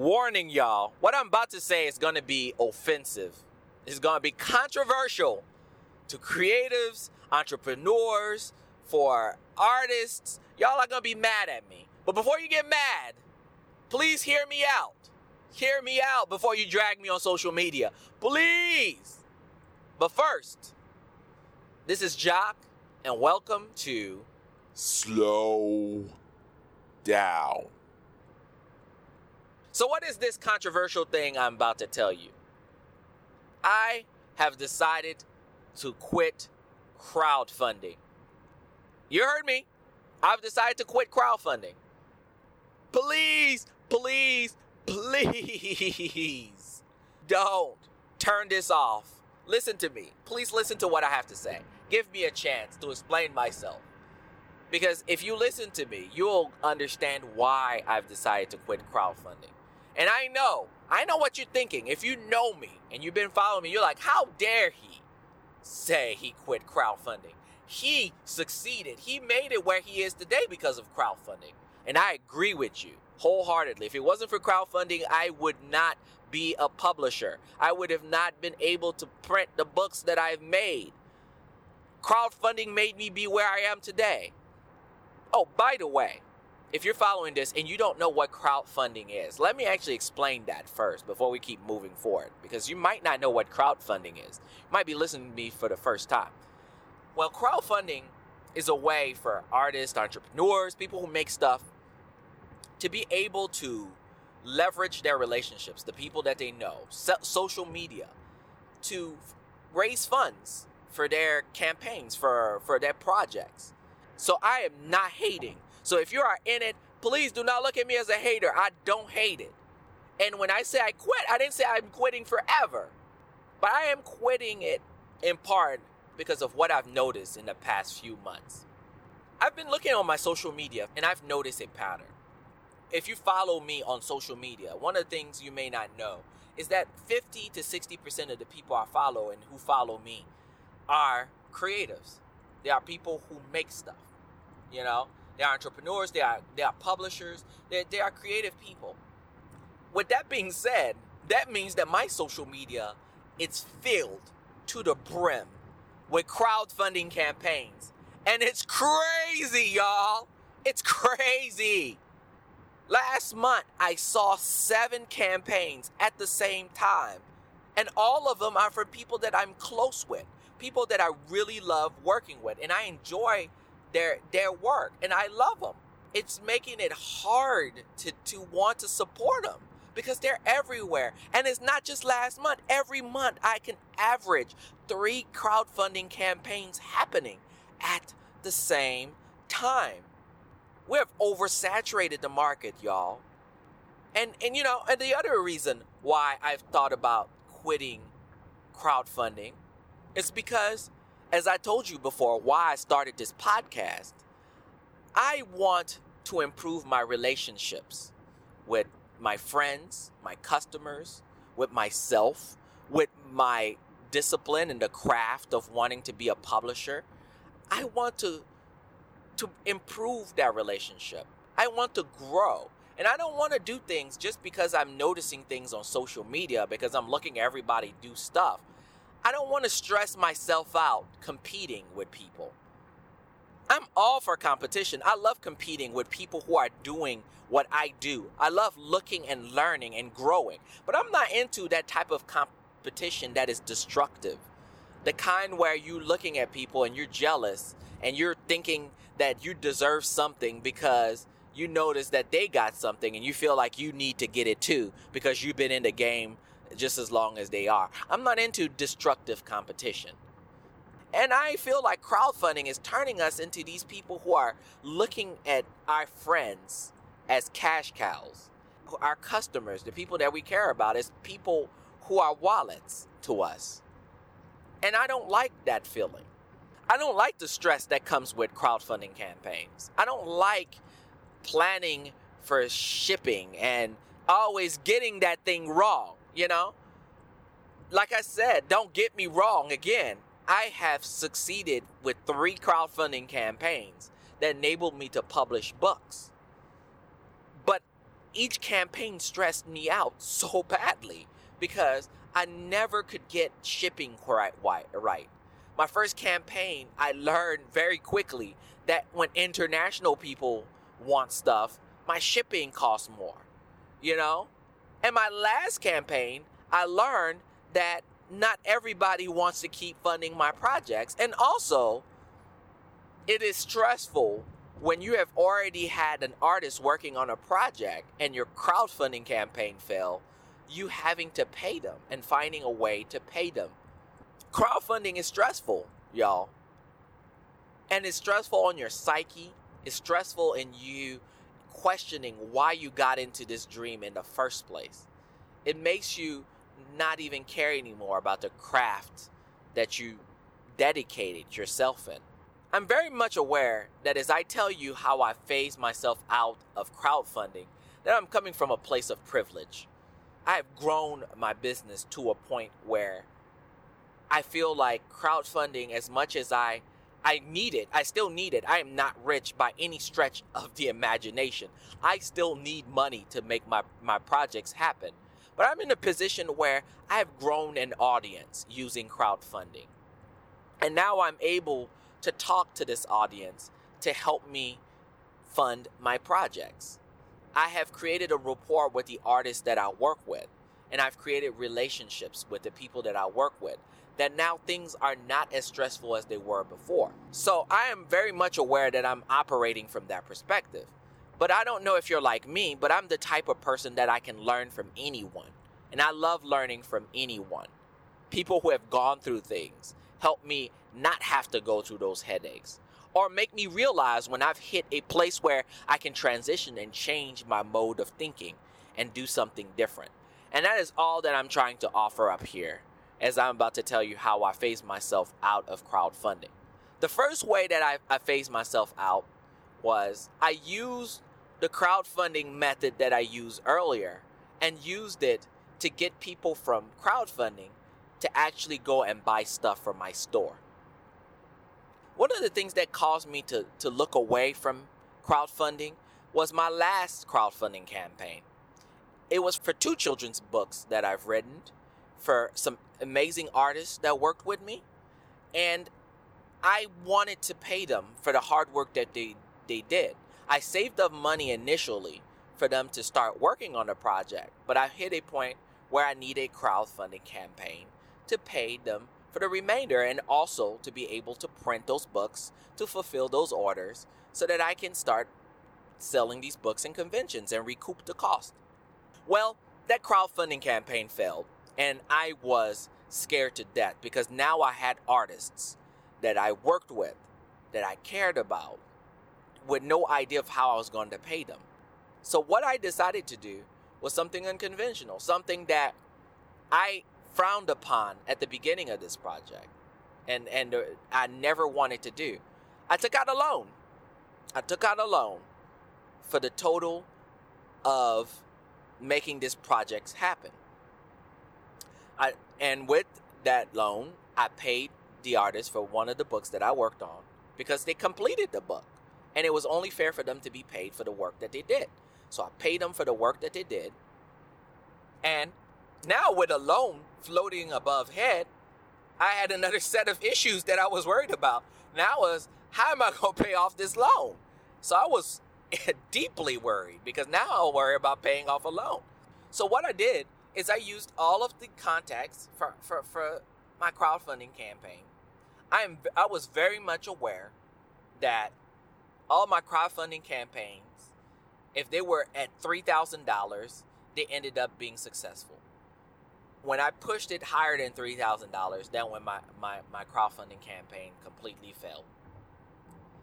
warning y'all, what I'm about to say is going to be offensive. It's going to be controversial to creatives, entrepreneurs, for artists. Y'all are going to be mad at me. But before you get mad, please hear me out. Hear me out before you drag me on social media. Please. But first, this is Jock, and welcome to Slow Down. So what is this controversial thing I'm about to tell you? I have decided to quit crowdfunding. You heard me. I've decided to quit crowdfunding. Please, please, please don't turn this off. Listen to me. Please listen to what I have to say. Give me a chance to explain myself. Because if you listen to me, you'll understand why I've decided to quit crowdfunding. And I know what you're thinking. If you know me and you've been following me, you're like, how dare he say he quit crowdfunding? He succeeded. He made it where he is today because of crowdfunding. And I agree with you wholeheartedly. If it wasn't for crowdfunding, I would not be a publisher. I would have not been able to print the books that I've made. Crowdfunding made me be where I am today. Oh, by the way, if you're following this and you don't know what crowdfunding is, let me actually explain that first before we keep moving forward, because you might not know what crowdfunding is. You might be listening to me for the first time. Well, crowdfunding is a way for artists, entrepreneurs, people who make stuff to be able to leverage their relationships, the people that they know, social media, to raise funds for their campaigns, for their projects. So I am not hating. So if you are in it, please do not look at me as a hater. I don't hate it. And when I say I quit, I didn't say I'm quitting forever. But I am quitting it in part because of what I've noticed in the past few months. I've been looking on my social media and I've noticed a pattern. If you follow me on social media, one of the things you may not know is that 50 to 60% of the people I follow and who follow me are creatives. They are people who make stuff, you know. They are entrepreneurs, they are publishers, they are creative people. With that being said, that means that my social media is filled to the brim with crowdfunding campaigns. And it's crazy, y'all. It's crazy. Last month, I saw 7 campaigns at the same time. And all of them are for people that I'm close with, people that I really love working with. And I enjoy their work. And I love them. It's making it hard to want to support them because they're everywhere. And it's not just last month. Every month, I can average 3 crowdfunding campaigns happening at the same time. We have oversaturated the market, y'all. And you know, and the other reason why I've thought about quitting crowdfunding is because, as I told you before, why I started this podcast, I want to improve my relationships with my friends, my customers, with myself, with my discipline and the craft of wanting to be a publisher. I want to improve that relationship. I want to grow. And I don't want to do things just because I'm noticing things on social media, because I'm looking at everybody do stuff. I don't want to stress myself out competing with people. I'm all for competition. I love competing with people who are doing what I do. I love looking and learning and growing. But I'm not into that type of competition that is destructive. The kind where you're looking at people and you're jealous and you're thinking that you deserve something because you notice that they got something and you feel like you need to get it too because you've been in the game just as long as they are. I'm not into destructive competition. And I feel like crowdfunding is turning us into these people who are looking at our friends as cash cows, our customers, the people that we care about, as people who are wallets to us. And I don't like that feeling. I don't like the stress that comes with crowdfunding campaigns. I don't like planning for shipping and always getting that thing wrong, you know? Like I said, don't get me wrong again. I have succeeded with 3 crowdfunding campaigns that enabled me to publish books. But each campaign stressed me out so badly because I never could get shipping right. My first campaign, I learned very quickly that when international people want stuff, my shipping costs more, you know? And my last campaign, I learned that not everybody wants to keep funding my projects. And also, it is stressful when you have already had an artist working on a project and your crowdfunding campaign failed, you having to pay them and finding a way to pay them. Crowdfunding is stressful, y'all. And it's stressful on your psyche. It's stressful in you questioning why you got into this dream in the first place. It makes you not even care anymore about the craft that you dedicated yourself in. I'm very much aware that as I tell you how I phased myself out of crowdfunding, that I'm coming from a place of privilege. I have grown my business to a point where I feel like crowdfunding, as much as I need it, I still need it. I am not rich by any stretch of the imagination. I still need money to make my projects happen. But I'm in a position where I have grown an audience using crowdfunding. And now I'm able to talk to this audience to help me fund my projects. I have created a rapport with the artists that I work with. And I've created relationships with the people that I work with, that now things are not as stressful as they were before. So I am very much aware that I'm operating from that perspective. But I don't know if you're like me, but I'm the type of person that I can learn from anyone. And I love learning from anyone. People who have gone through things help me not have to go through those headaches, or make me realize when I've hit a place where I can transition and change my mode of thinking and do something different. And that is all that I'm trying to offer up here as I'm about to tell you how I phased myself out of crowdfunding. The first way that I phased myself out was I used the crowdfunding method that I used earlier and used it to get people from crowdfunding to actually go and buy stuff from my store. One of the things that caused me to look away from crowdfunding was my last crowdfunding campaign. It was for 2 children's books that I've written for some amazing artists that worked with me. And I wanted to pay them for the hard work that they did. I saved up money initially for them to start working on the project, but I hit a point where I needed a crowdfunding campaign to pay them for the remainder and also to be able to print those books to fulfill those orders so that I can start selling these books in conventions and recoup the cost. Well, that crowdfunding campaign failed, and I was scared to death because now I had artists that I worked with, that I cared about, with no idea of how I was going to pay them. So what I decided to do was something unconventional, something that I frowned upon at the beginning of this project, and I never wanted to do. I took out a loan. I took out a loan for the total of making this project happen. And with that loan, I paid the artist for one of the books that I worked on because they completed the book. And it was only fair for them to be paid for the work that they did. So I paid them for the work that they did. And now with a loan floating above head, I had another set of issues that I was worried about. And that was, how am I going to pay off this loan? So I was deeply worried because now I'll worry about paying off a loan. So what I did is I used all of the contacts for my crowdfunding campaign. I was very much aware that all my crowdfunding campaigns, if they were at $3,000, they ended up being successful. When I pushed it higher than $3,000, then when my crowdfunding campaign completely failed.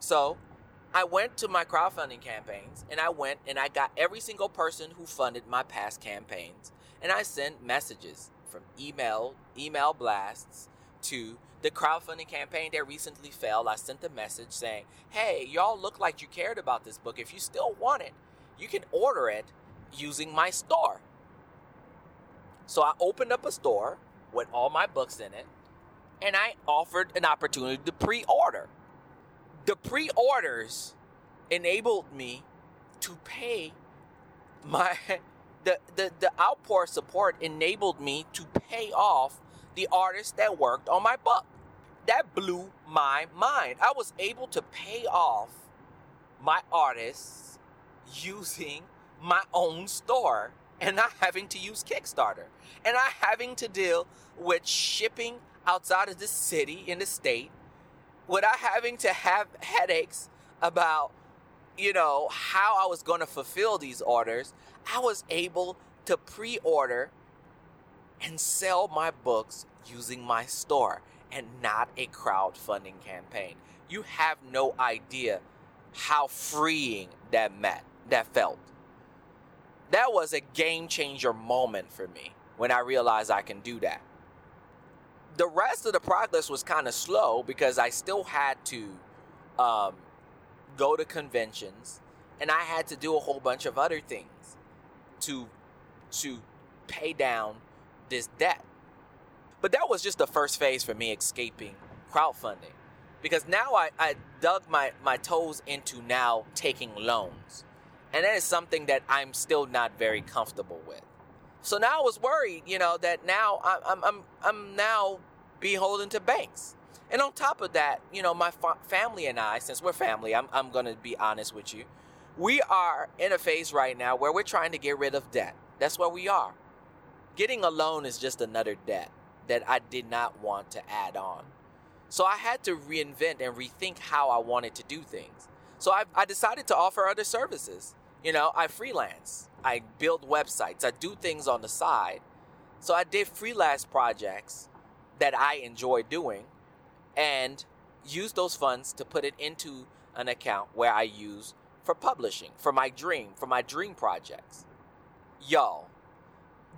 So I went to my crowdfunding campaigns and I went and I got every single person who funded my past campaigns. And I sent messages from email blasts to the crowdfunding campaign that recently failed. I sent a message saying, hey, y'all look like you cared about this book. If you still want it, you can order it using my store. So I opened up a store with all my books in it and I offered an opportunity to pre-order. The pre-orders enabled me to pay the outpour support enabled me to pay off the artist that worked on my book. That blew my mind. I was able to pay off my artists using my own store and not having to use Kickstarter and not having to deal with shipping outside of the city in the state, without having to have headaches about, you know, how I was going to fulfill these orders. I was able to pre-order and sell my books using my store and not a crowdfunding campaign. You have no idea how freeing that felt. That was a game changer moment for me when I realized I can do that. The rest of the progress was kind of slow because I still had to go to conventions, and I had to do a whole bunch of other things to pay down this debt. But that was just the first phase for me escaping crowdfunding, because now I dug my toes into now taking loans, and that is something that I'm still not very comfortable with. So now I was worried, you know, that now I'm now beholden to banks. And on top of that, you know, my family and I, since we're family, I'm going to be honest with you, we are in a phase right now where we're trying to get rid of debt. That's where we are. Getting a loan is just another debt that I did not want to add on. So I had to reinvent and rethink how I wanted to do things. So I decided to offer other services. You know, I freelance. I build websites. I do things on the side. So I did freelance projects that I enjoy doing, and use those funds to put it into an account where I use for publishing, for my dream projects. Y'all,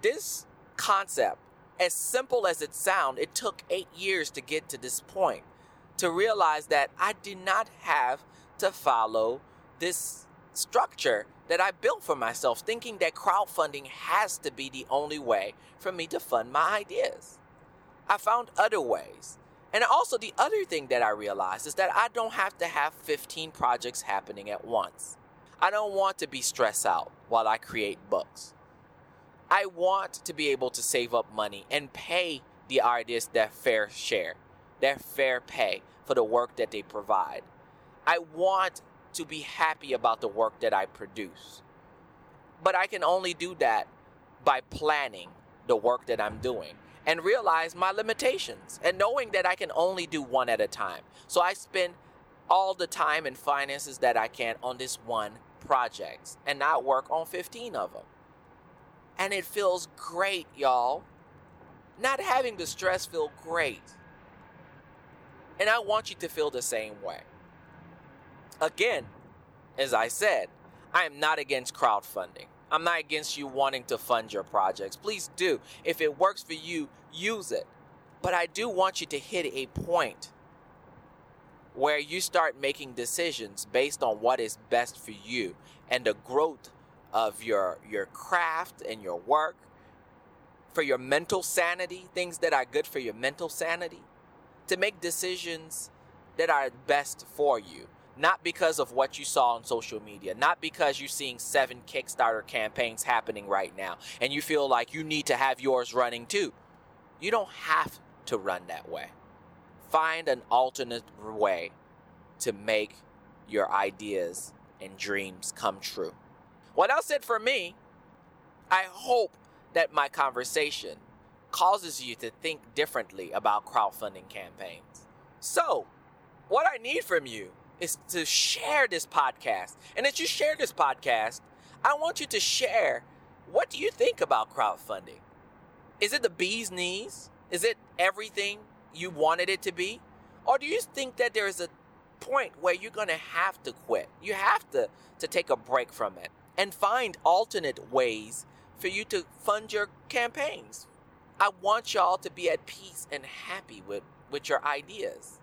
this concept, as simple as it sounds, it took 8 years to get to this point, to realize that I did not have to follow this structure that I built for myself, thinking that crowdfunding has to be the only way for me to fund my ideas. I found other ways. And also the other thing that I realized is that I don't have to have 15 projects happening at once. I don't want to be stressed out while I create books. I want to be able to save up money and pay the artists their fair share, their fair pay for the work that they provide. I want to be happy about the work that I produce. But I can only do that by planning the work that I'm doing, and realize my limitations, and knowing that I can only do one at a time. So I spend all the time and finances that I can on this one project and not work on 15 of them. And it feels great, y'all. Not having the stress feel great. And I want you to feel the same way. Again, as I said, I am not against crowdfunding. I'm not against you wanting to fund your projects. Please do. If it works for you, use it. But I do want you to hit a point where you start making decisions based on what is best for you and the growth of your craft and your work, for your mental sanity, things that are good for your mental sanity, to make decisions that are best for you. Not because of what you saw on social media, not because you're seeing 7 Kickstarter campaigns happening right now and you feel like you need to have yours running too. You don't have to run that way. Find an alternate way to make your ideas and dreams come true. Well, that's it for me. I hope that my conversation causes you to think differently about crowdfunding campaigns. So, what I need from you is to share this podcast. And as you share this podcast, I want you to share, what do you think about crowdfunding? Is it the bee's knees? Is it everything you wanted it to be? Or do you think that there is a point where you're going to have to quit? You have to take a break from it and find alternate ways for you to fund your campaigns. I want y'all to be at peace and happy with your ideas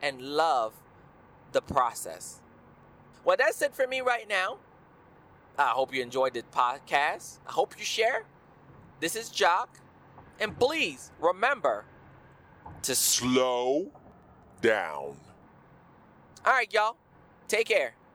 and love the process. Well, that's it for me right now. I hope you enjoyed this podcast. I hope you share. This is Jock. And please remember to slow down. All right, y'all. Take care.